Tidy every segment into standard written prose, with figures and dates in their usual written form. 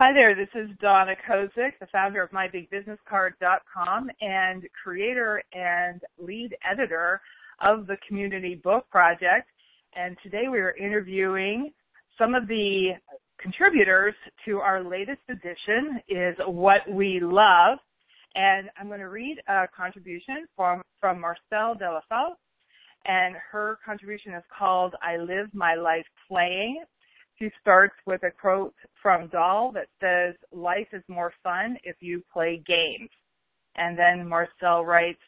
Hi there, this is Donna Kozik, the founder of MyBigBusinessCard.com and creator and lead editor of the Community Book Project. And today we are interviewing some of the contributors to our latest edition is What We Love. And I'm going to read a contribution from Marcelle della Faille, and her contribution is called I Live My Life Playing. She starts with a quote from Dahl that says, "Life is more fun if you play games." And then Marcelle writes,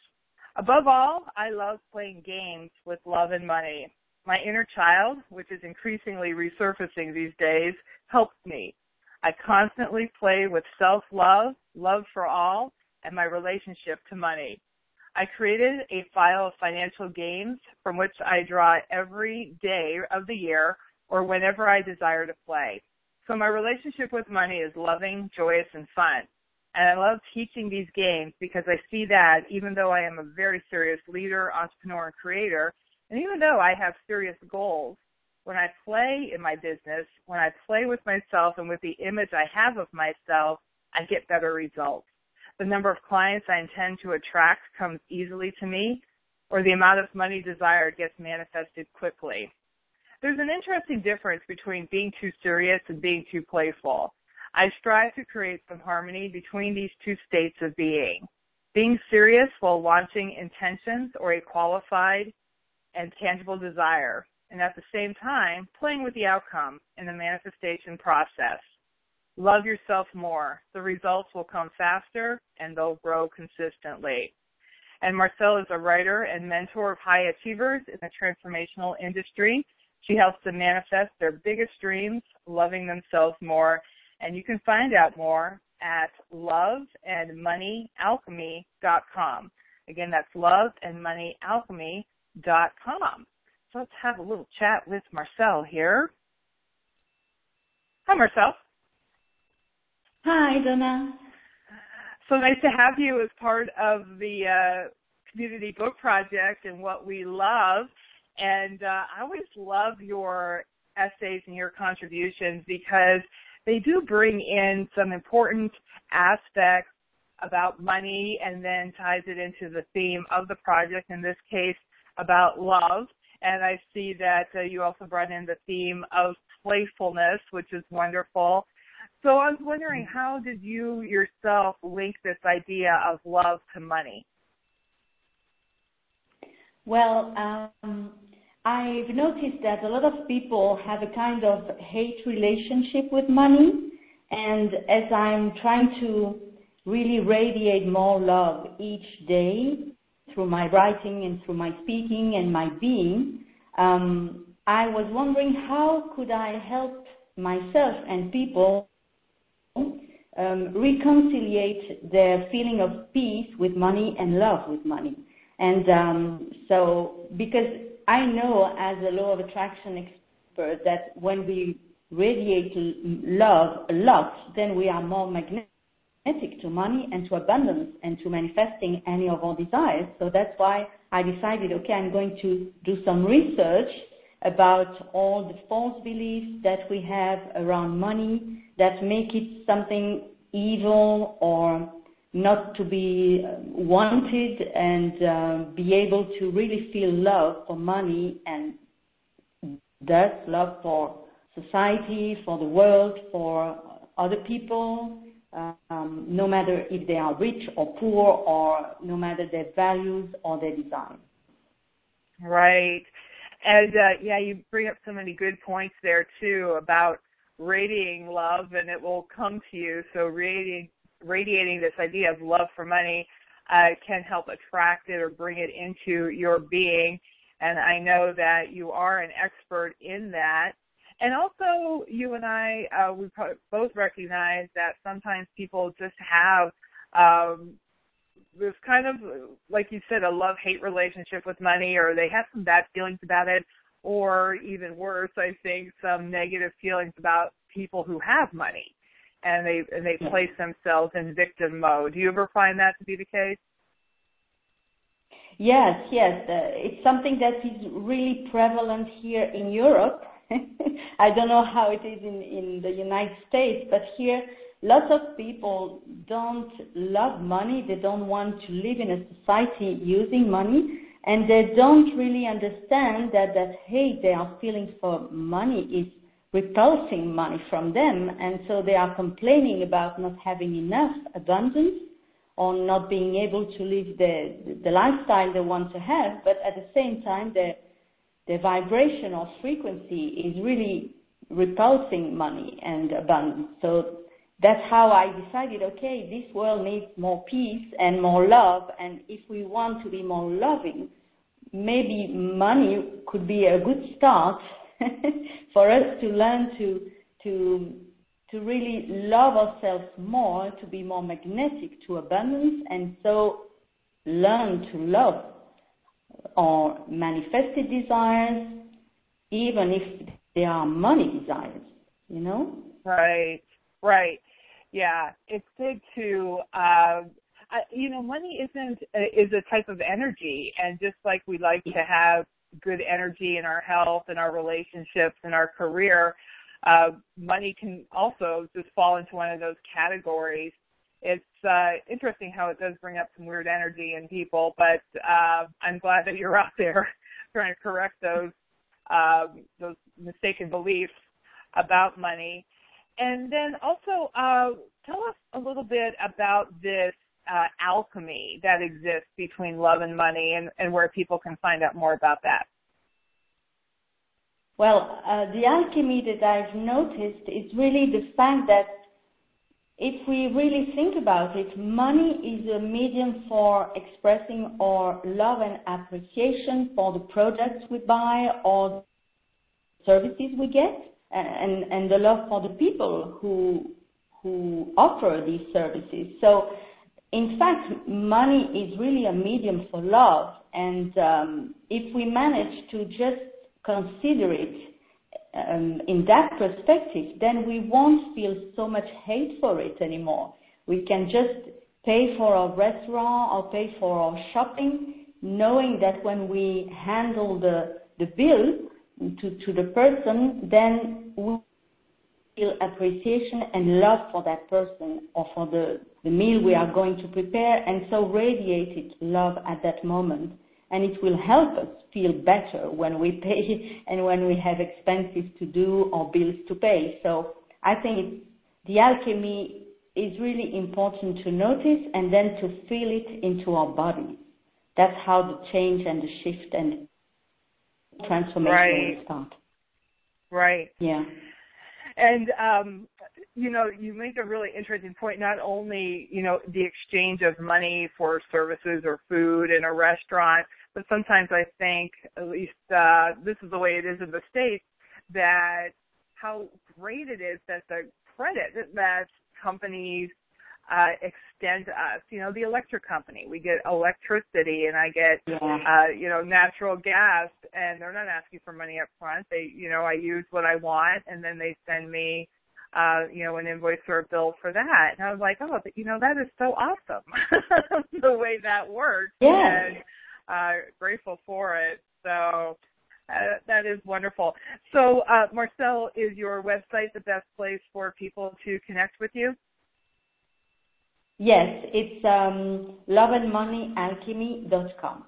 "Above all, I love playing games with love and money. My inner child, which is increasingly resurfacing these days, helps me. I constantly play with self-love, love for all, and my relationship to money. I created a file of financial games from which I draw every day of the year or whenever I desire to play. So my relationship with money is loving, joyous, and fun. And I love teaching these games because I see that even though I am a very serious leader, entrepreneur, and creator, and even though I have serious goals, when I play in my business, when I play with myself and with the image I have of myself, I get better results. The number of clients I intend to attract comes easily to me, or the amount of money desired gets manifested quickly. There's an interesting difference between being too serious and being too playful. I strive to create some harmony between these two states of being. Being serious while launching intentions or a qualified and tangible desire, and at the same time, playing with the outcome in the manifestation process. Love yourself more. The results will come faster, and they'll grow consistently." And Marcelle is a writer and mentor of high achievers in the transformational industry. She helps them manifest their biggest dreams, loving themselves more. And you can find out more at loveandmoneyalchemy.com. Again, that's loveandmoneyalchemy.com. So let's have a little chat with Marcelle here. Hi, Marcelle. Hi, Donna. So nice to have you as part of the Community Book Project and What We Love. And I always love your essays and your contributions because they do bring in some important aspects about money and then ties it into the theme of the project, in this case, about love. And I see that you also brought in the theme of playfulness, which is wonderful. So I was wondering, how did you yourself link this idea of love to money? Well, I've noticed that a lot of people have a kind of hate relationship with money, and as I'm trying to really radiate more love each day through my writing and through my speaking and my being, I was wondering how could I help myself and people reconciliate their feeling of peace with money and love with money. And so, because I know as a law of attraction expert that when we radiate love a lot, then we are more magnetic to money and to abundance and to manifesting any of our desires. So that's why I decided, okay, I'm going to do some research about all the false beliefs that we have around money that make it something evil or not to be wanted, and be able to really feel love for money and thus love for society, for the world, for other people, no matter if they are rich or poor or no matter their values or their desires. Right. And, yeah, you bring up so many good points there, too, about radiating love, and it will come to you. So radiating this idea of love for money can help attract it or bring it into your being. And I know that you are an expert in that. And also, you and I, we both recognize that sometimes people just have this kind of, like you said, a love-hate relationship with money, or they have some bad feelings about it, or even worse, I think, some negative feelings about people who have money. And they place themselves in victim mode. Do you ever find that to be the case? Yes. It's something that is really prevalent here in Europe, I don't know how it is in the United States, but here lots of people don't love money. They don't want to live in a society using money, and they don't really understand that hate they are feeling for money is repulsing money from them, and so they are complaining about not having enough abundance or not being able to live the lifestyle they want to have, but at the same time the vibration or frequency is really repulsing money and abundance. So that's how I decided, okay, this world needs more peace and more love, and if we want to be more loving, maybe money could be a good start for us to learn to really love ourselves more, to be more magnetic to abundance, and so learn to love our manifested desires, even if they are money desires, you know? Right, right. Yeah, it's good to, money is a type of energy, and just like we like to have good energy in our health and our relationships and our career, money can also just fall into one of those categories. It's interesting how it does bring up some weird energy in people, but I'm glad that you're out there trying to correct those mistaken beliefs about money. And then also tell us a little bit about this alchemy that exists between love and money, and where people can find out more about that. Well, the alchemy that I've noticed is really the fact that if we really think about it, money is a medium for expressing our love and appreciation for the products we buy or services we get, and the love for the people who offer these services. So, in fact, money is really a medium for love, and if we manage to just consider it in that perspective, then we won't feel so much hate for it anymore. We can just pay for our restaurant or pay for our shopping, knowing that when we handle the bill to the person, then we feel appreciation and love for that person or for the meal we are going to prepare, and so radiated love at that moment. And it will help us feel better when we pay and when we have expenses to do or bills to pay. So I think the alchemy is really important to notice and then to feel it into our bodies. That's how the change and the shift and transformation will start. Right. Yeah. And, you make a really interesting point, not only, the exchange of money for services or food in a restaurant, but sometimes I think, at least this is the way it is in the States, that how great it is that the credit that companies extend to us, the electric company. We get electricity and I get, natural gas, and they're not asking for money up front. They, I use what I want, and then they send me, an invoice or a bill for that. And I was like, oh, but, that is so awesome, the way that works. Yeah. And grateful for it. So that is wonderful. So, Marcelle, is your website the best place for people to connect with you? Yes, it's loveandmoneyalchemy.com.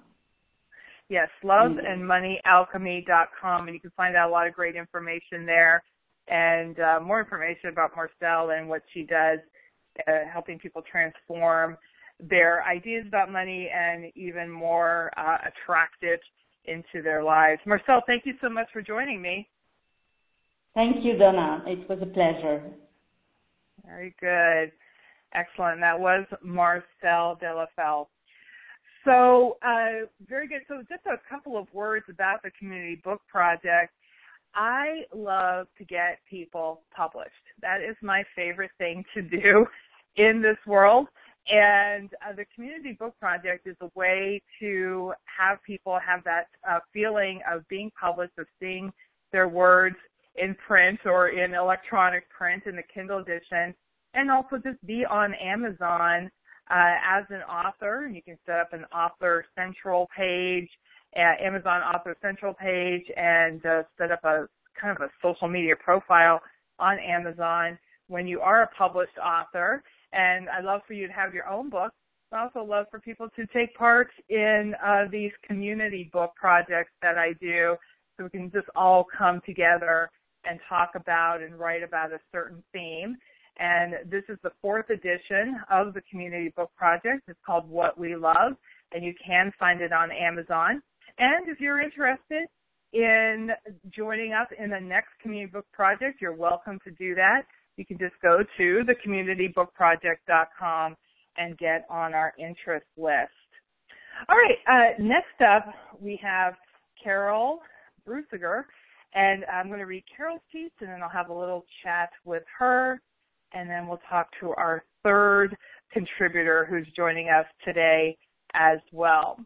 Yes, loveandmoneyalchemy.com, and you can find out a lot of great information there, and more information about Marcelle and what she does, helping people transform their ideas about money and even more attract it into their lives. Marcelle, thank you so much for joining me. Thank you, Donna. It was a pleasure. Very good. Excellent. That was Marcelle della Faille. So, very good. So just a couple of words about the Community Book Project. I love to get people published. That is my favorite thing to do in this world. And the Community Book Project is a way to have people have that feeling of being published, of seeing their words in print or in electronic print in the Kindle edition. And also just be on Amazon as an author. You can set up an Author Central page, Amazon Author Central page, and set up a kind of a social media profile on Amazon when you are a published author. And I'd love for you to have your own book. I'd also love for people to take part in these community book projects that I do, so we can just all come together and talk about and write about a certain theme. And this is the 4th edition of the Community Book Project. It's called What We Love, and you can find it on Amazon. And if you're interested in joining us in the next Community Book Project, you're welcome to do that. You can just go to thecommunitybookproject.com and get on our interest list. All right, next up we have Carol Brusegar, and I'm going to read Carol's piece, and then I'll have a little chat with her, and then we'll talk to our third contributor who's joining us today as well.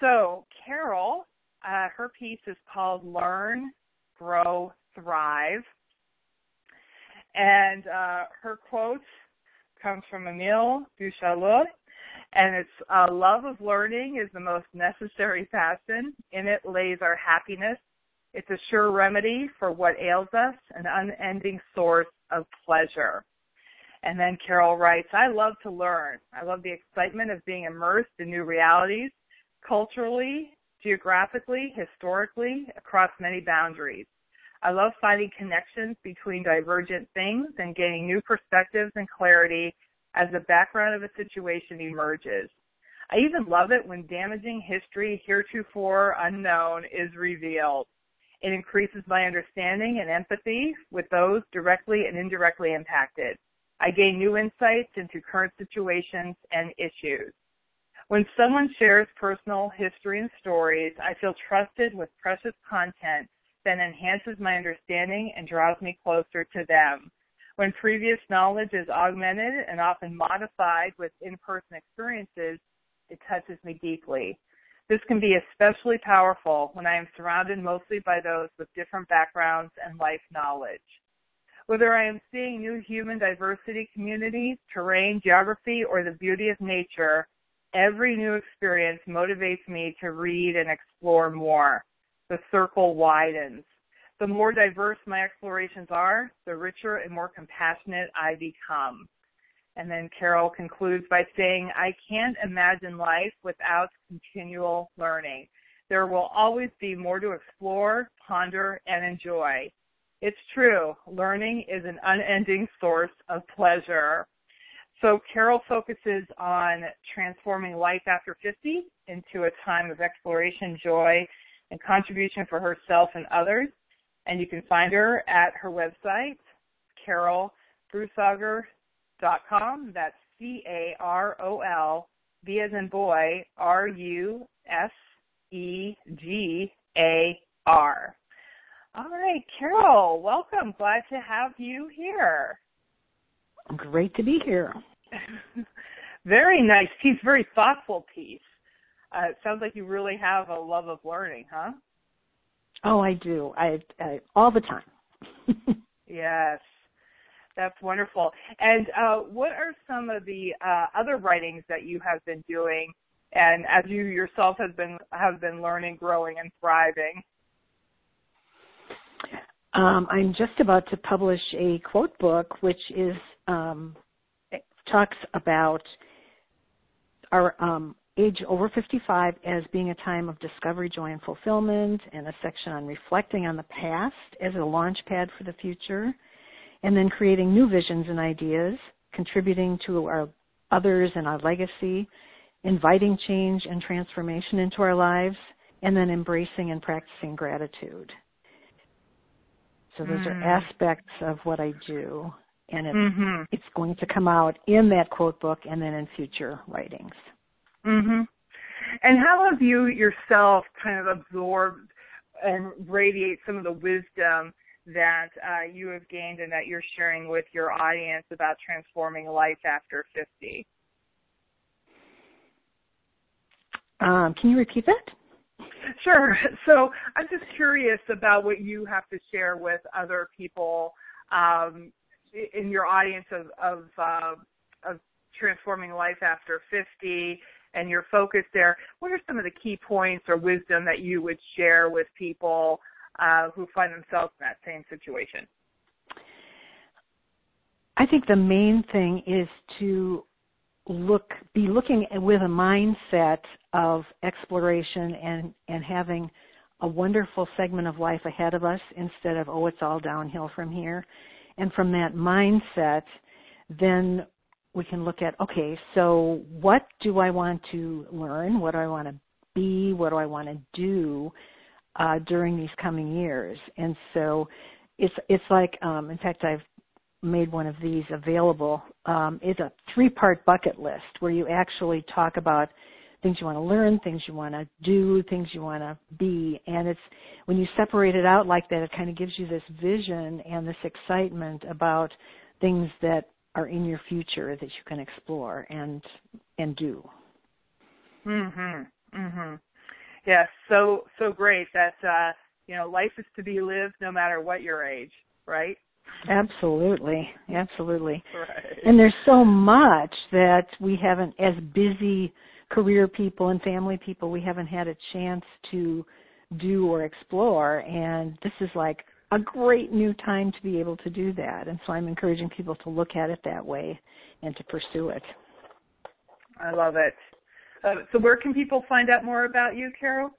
So Carol, her piece is called Learn, Grow, Thrive, and her quote comes from Emile Du Chatelet, and it's, love of learning is the most necessary passion. In it lays our happiness. It's a sure remedy for what ails us, an unending source of pleasure. And then Carol writes, I love to learn. I love the excitement of being immersed in new realities, culturally, geographically, historically, across many boundaries. I love finding connections between divergent things and gaining new perspectives and clarity as the background of a situation emerges. I even love it when damaging history heretofore unknown is revealed. It increases my understanding and empathy with those directly and indirectly impacted. I gain new insights into current situations and issues. When someone shares personal history and stories, I feel trusted with precious content that enhances my understanding and draws me closer to them. When previous knowledge is augmented and often modified with in-person experiences, it touches me deeply. This can be especially powerful when I am surrounded mostly by those with different backgrounds and life knowledge. Whether I am seeing new human diversity, communities, terrain, geography, or the beauty of nature, every new experience motivates me to read and explore more. The circle widens. The more diverse my explorations are, the richer and more compassionate I become. And then Carol concludes by saying, I can't imagine life without continual learning. There will always be more to explore, ponder, and enjoy. It's true. Learning is an unending source of pleasure. So Carol focuses on transforming life after 50 into a time of exploration, joy, and contribution for herself and others. And you can find her at her website, CarolBrusegar.com. That's C-A-R-O-L, B as in boy, R-U-S-E-G-A-R. All right, Carol, welcome. Glad to have you here. Great to be here. Very nice piece, very thoughtful piece. It sounds like you really have a love of learning, huh? Oh, I do. I all the time. Yes. That's wonderful. And what are some of the other writings that you have been doing, and as you yourself have been learning, growing, and thriving? I'm just about to publish a quote book, which is talks about our age over 55 as being a time of discovery, joy, and fulfillment, and a section on reflecting on the past as a launch pad for the future, and then creating new visions and ideas, contributing to our others and our legacy, inviting change and transformation into our lives, and then embracing and practicing gratitude. So those are aspects of what I do, and it's going to come out in that quote book and then in future writings. Mm-hmm. And how have you yourself kind of absorbed and radiate some of the wisdom that you have gained and that you're sharing with your audience about transforming life after 50? Can you repeat that? Sure. So I'm just curious about what you have to share with other people in your audience of transforming life after 50 and your focus there. What are some of the key points or wisdom that you would share with people who find themselves in that same situation? I think the main thing is to be looking with a mindset of exploration and having a wonderful segment of life ahead of us instead of, oh, it's all downhill from here. And from that mindset, then we can look at, okay, so what do I want to learn? What do I want to be? What do I want to do during these coming years? And so it's like, in fact, I've made one of these available. It's a 3-part bucket list where you actually talk about things you want to learn, things you want to do, things you want to be. And it's when you separate it out like that, it kind of gives you this vision and this excitement about things that are in your future that you can explore and do. Mm-hmm. Mm-hmm. Yeah, so great that, life is to be lived no matter what your age, right? Absolutely. Absolutely. Right. And there's so much that we haven't, as busy career people and family people, we haven't had a chance to do or explore. And this is like a great new time to be able to do that. And so I'm encouraging people to look at it that way and to pursue it. I love it. So where can people find out more about you, Carol?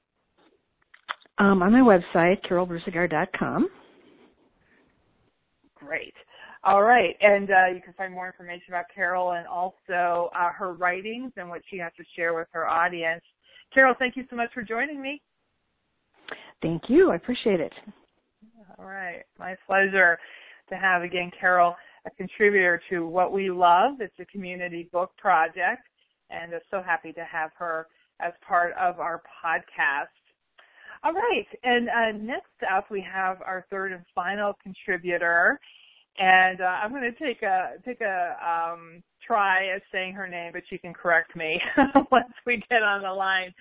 On my website, CarolBrusegar.com. Great. All right. And you can find more information about Carol and also her writings and what she has to share with her audience. Carol, thank you so much for joining me. Thank you. I appreciate it. All right. My pleasure to have, again, Carol, a contributor to What We Love. It's a community book project, and I'm so happy to have her as part of our podcast. All right, and next up we have our third and final contributor, and I'm going to take a try at saying her name, but she can correct me once we get on the line.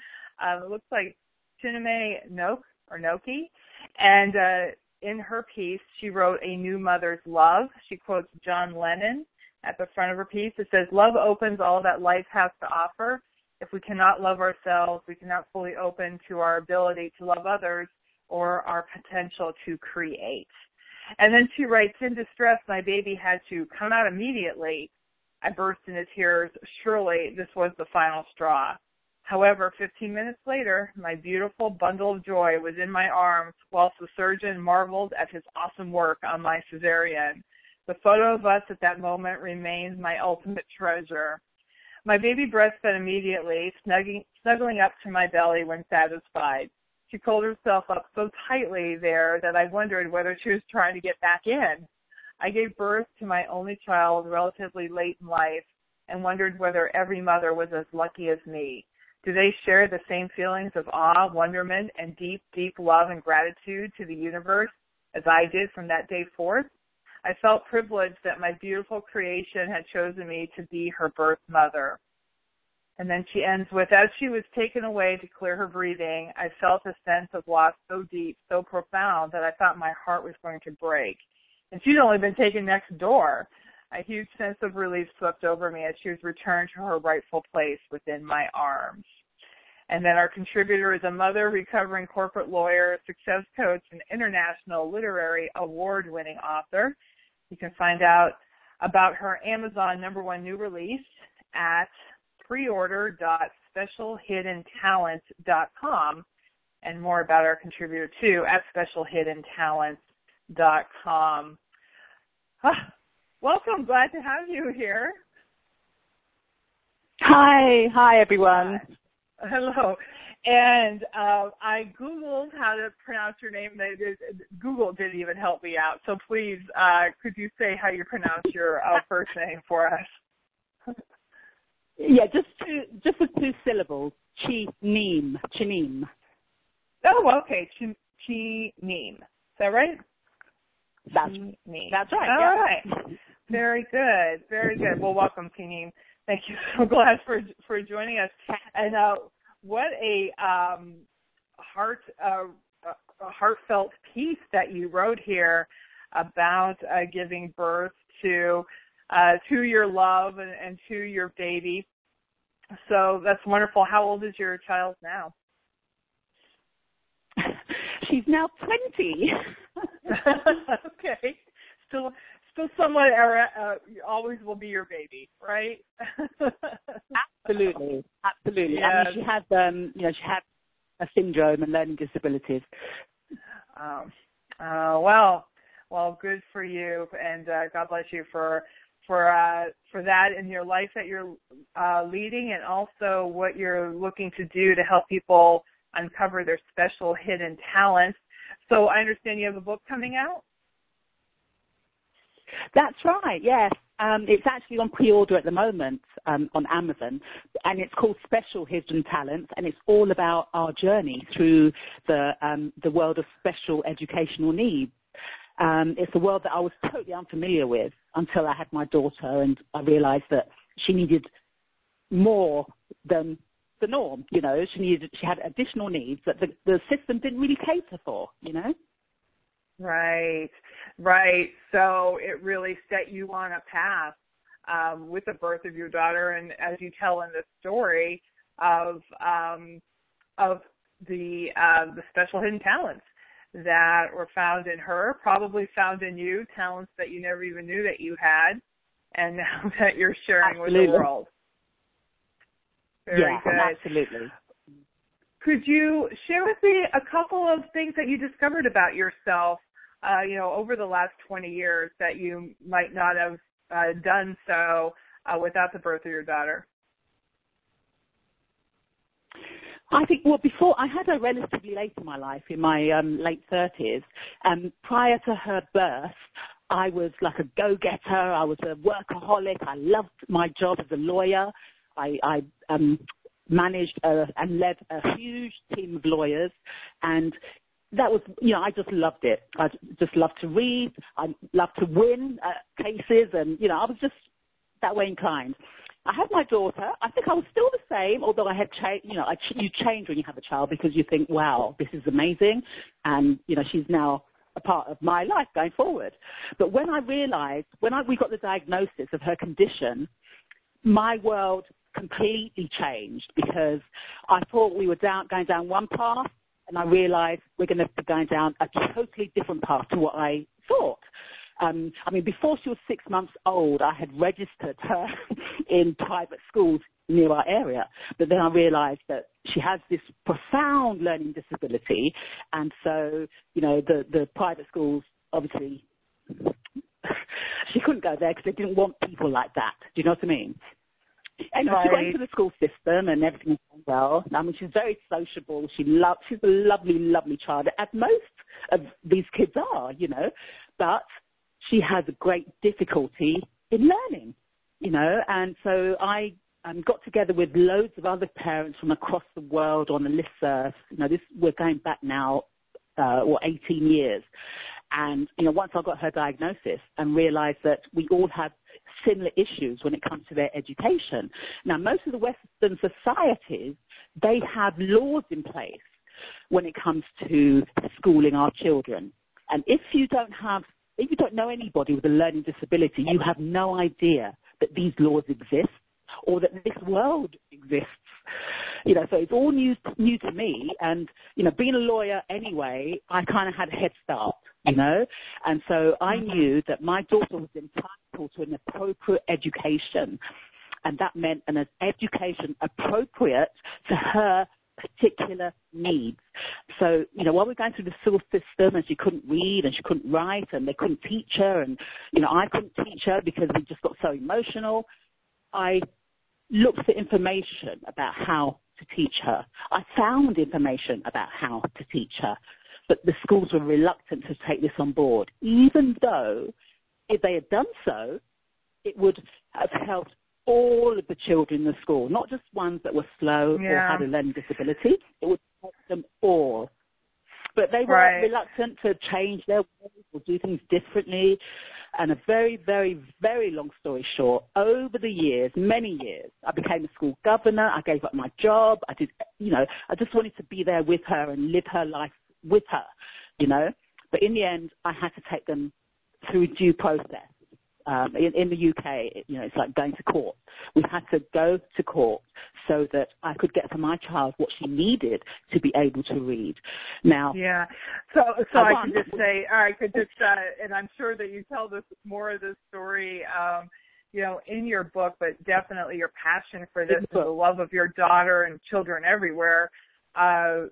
It looks like Chineme Noke or Noke, and in her piece she wrote A New Mother's Love. She quotes John Lennon at the front of her piece. It says, "Love opens all that life has to offer. If we cannot love ourselves, we cannot fully open to our ability to love others or our potential to create." And then she writes, "In distress, my baby had to come out immediately. I burst into tears. Surely this was the final straw. However, 15 minutes later, my beautiful bundle of joy was in my arms whilst the surgeon marveled at his awesome work on my cesarean. The photo of us at that moment remains my ultimate treasure. My baby breastfed immediately, snuggling up to my belly when satisfied. She pulled herself up so tightly there that I wondered whether she was trying to get back in. I gave birth to my only child relatively late in life and wondered whether every mother was as lucky as me. Do they share the same feelings of awe, wonderment, and deep, deep love and gratitude to the universe as I did from that day forth? I felt privileged that my beautiful creation had chosen me to be her birth mother." And then she ends with, "As she was taken away to clear her breathing, I felt a sense of loss so deep, so profound that I thought my heart was going to break. And she'd only been taken next door. A huge sense of relief swept over me as she was returned to her rightful place within my arms." And then our contributor is a mother, recovering corporate lawyer, success coach, and international literary award-winning author. You can find out about her Amazon #1 new release at preorder.specialhiddentalents.com, and more about our contributor, too, at specialhiddentalents.com. Ah, welcome. Glad to have you here. Hi, everyone. Hello. And I Googled how to pronounce your name. Google didn't even help me out. So please, could you say how you pronounce your first name for us? Yeah, just with 2 syllables. Chineme. Oh, okay. Chineme. Is that right? That's right. All right. Very good. Well, welcome, Chineme. Thank you. So glad for joining us. And what a heartfelt piece that you wrote here about giving birth to your love and to your baby. So that's wonderful. How old is your child now? She's now 20. Okay. Still somewhat always will be your baby, right? Absolutely. Absolutely. Yes. I mean, she has, she had a syndrome and learning disabilities. Well, good for you. And God bless you for that in your life that you're leading, and also what you're looking to do to help people uncover their special hidden talents. So I understand you have a book coming out? That's right, yes. It's actually on pre-order at the moment on Amazon, and it's called Special Hidden Talents, and it's all about our journey through the world of special educational needs. It's a world that I was totally unfamiliar with until I had my daughter, and I realized that she needed more than the norm. You know, she had additional needs that the system didn't really cater for, you know? Right. So it really set you on a path with the birth of your daughter, and as you tell in the story of the special hidden talents that were found in her, probably found in you, talents that you never even knew that you had, and now that you're sharing with the world. Very good. Absolutely. Could you share with me a couple of things that you discovered about yourself, over the last 20 years that you might not have done so without the birth of your daughter? I think, well, before, I had her relatively late in my life, in my late 30s. Prior to her birth, I was like a go-getter. I was a workaholic. I loved my job as a lawyer. I managed and led a huge team of lawyers, and that was, I just loved it. I just loved to read. I loved to win cases, and, I was just that way inclined. I had my daughter. I think I was still the same, although I had changed. You change when you have a child because you think, wow, this is amazing, and, she's now a part of my life going forward. But when I realized, we got the diagnosis of her condition, my world completely changed, because I thought we were going down one path, and I realized we're going to be going down a totally different path to what I thought. Before she was 6 months old, I had registered her in private schools near our area. But then I realized that she has this profound learning disability. And so, the private schools, obviously, she couldn't go there because they didn't want people like that. Do you know what I mean? And she went into the school system, and everything went well. I mean, she's very sociable. She's a lovely, lovely child, as most of these kids are, But she has a great difficulty in learning, And so I got together with loads of other parents from across the world on a listserv. We're going back now, 18 years. And, once I got her diagnosis and realized that we all have similar issues when it comes to their education. Now, most of the Western societies, they have laws in place when it comes to schooling our children. And if you don't know anybody with a learning disability, you have no idea that these laws exist or that this world exists. So it's all new to me. And, being a lawyer anyway, I kind of had a head start, And so I knew that my daughter was entitled to an appropriate education. And that meant an education appropriate to her particular needs. So, while we're going through the school system, and she couldn't read and she couldn't write and they couldn't teach her, and, I couldn't teach her because we just got so emotional, I looked for information about how to teach her. I found information about how to teach her, but the schools were reluctant to take this on board, even though if they had done so, it would have helped all of the children in the school, not just ones that were slow or had a learning disability. It would help them all. But they were reluctant to change their ways or do things differently. And a very, very, very long story short, over the years, many years, I became a school governor. I gave up my job. I did, I just wanted to be there with her and live her life with her, But in the end, I had to take them through due process. In the UK, it's like going to court. We had to go to court, so that I could get for my child what she needed to be able to read. Now, yeah. So I could just say, and I'm sure that you tell this more of this story, in your book, but definitely your passion for this, the love of your daughter and children everywhere, or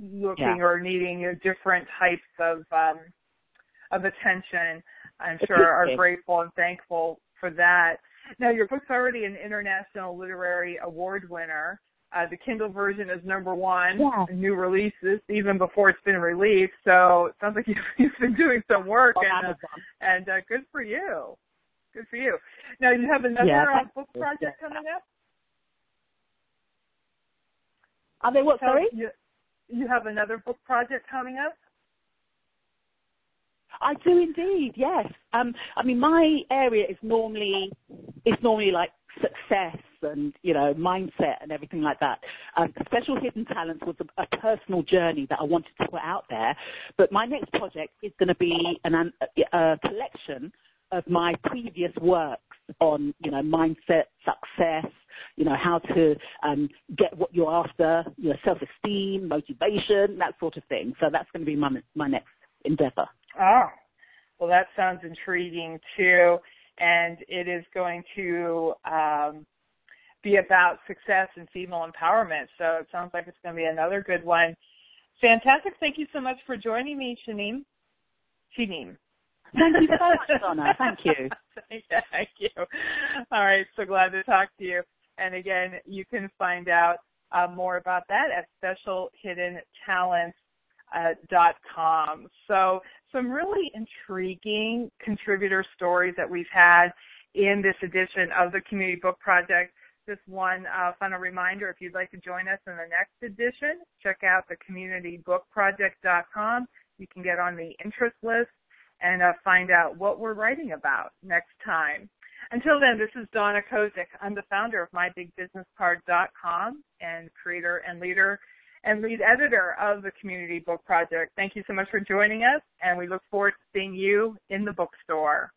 needing different types of attention. I'm sure are grateful and thankful for that. Now, your book's already an International Literary Award winner. The Kindle version is #1 new releases, even before it's been released. So it sounds like you've been doing some work, and good for you. Good for you. Now, you have another book project coming up? Are they what, sorry? You have another book project coming up? I do indeed, yes. My area is normally like success and, mindset and everything like that. Special Hidden Talents was a personal journey that I wanted to put out there. But my next project is going to be a collection of my previous works on, mindset, success, how to get what you're after, self-esteem, motivation, that sort of thing. So that's going to be my next endeavor. Oh, well, that sounds intriguing, too. And it is going to be about success and female empowerment. So it sounds like it's going to be another good one. Fantastic. Thank you so much for joining me, Chineme. Thank you so much, Donna. Thank you. Thank you. All right. So glad to talk to you. And again, you can find out more about that at specialhiddentalents.com. So some really intriguing contributor stories that we've had in this edition of the Community Book Project. Just one final reminder, if you'd like to join us in the next edition, check out the communitybookproject.com. You can get on the interest list and find out what we're writing about next time. Until then, this is Donna Kozik. I'm the founder of MyBigBusinessCard.com and creator and leader and lead editor of the Community Book Project. Thank you so much for joining us, and we look forward to seeing you in the bookstore.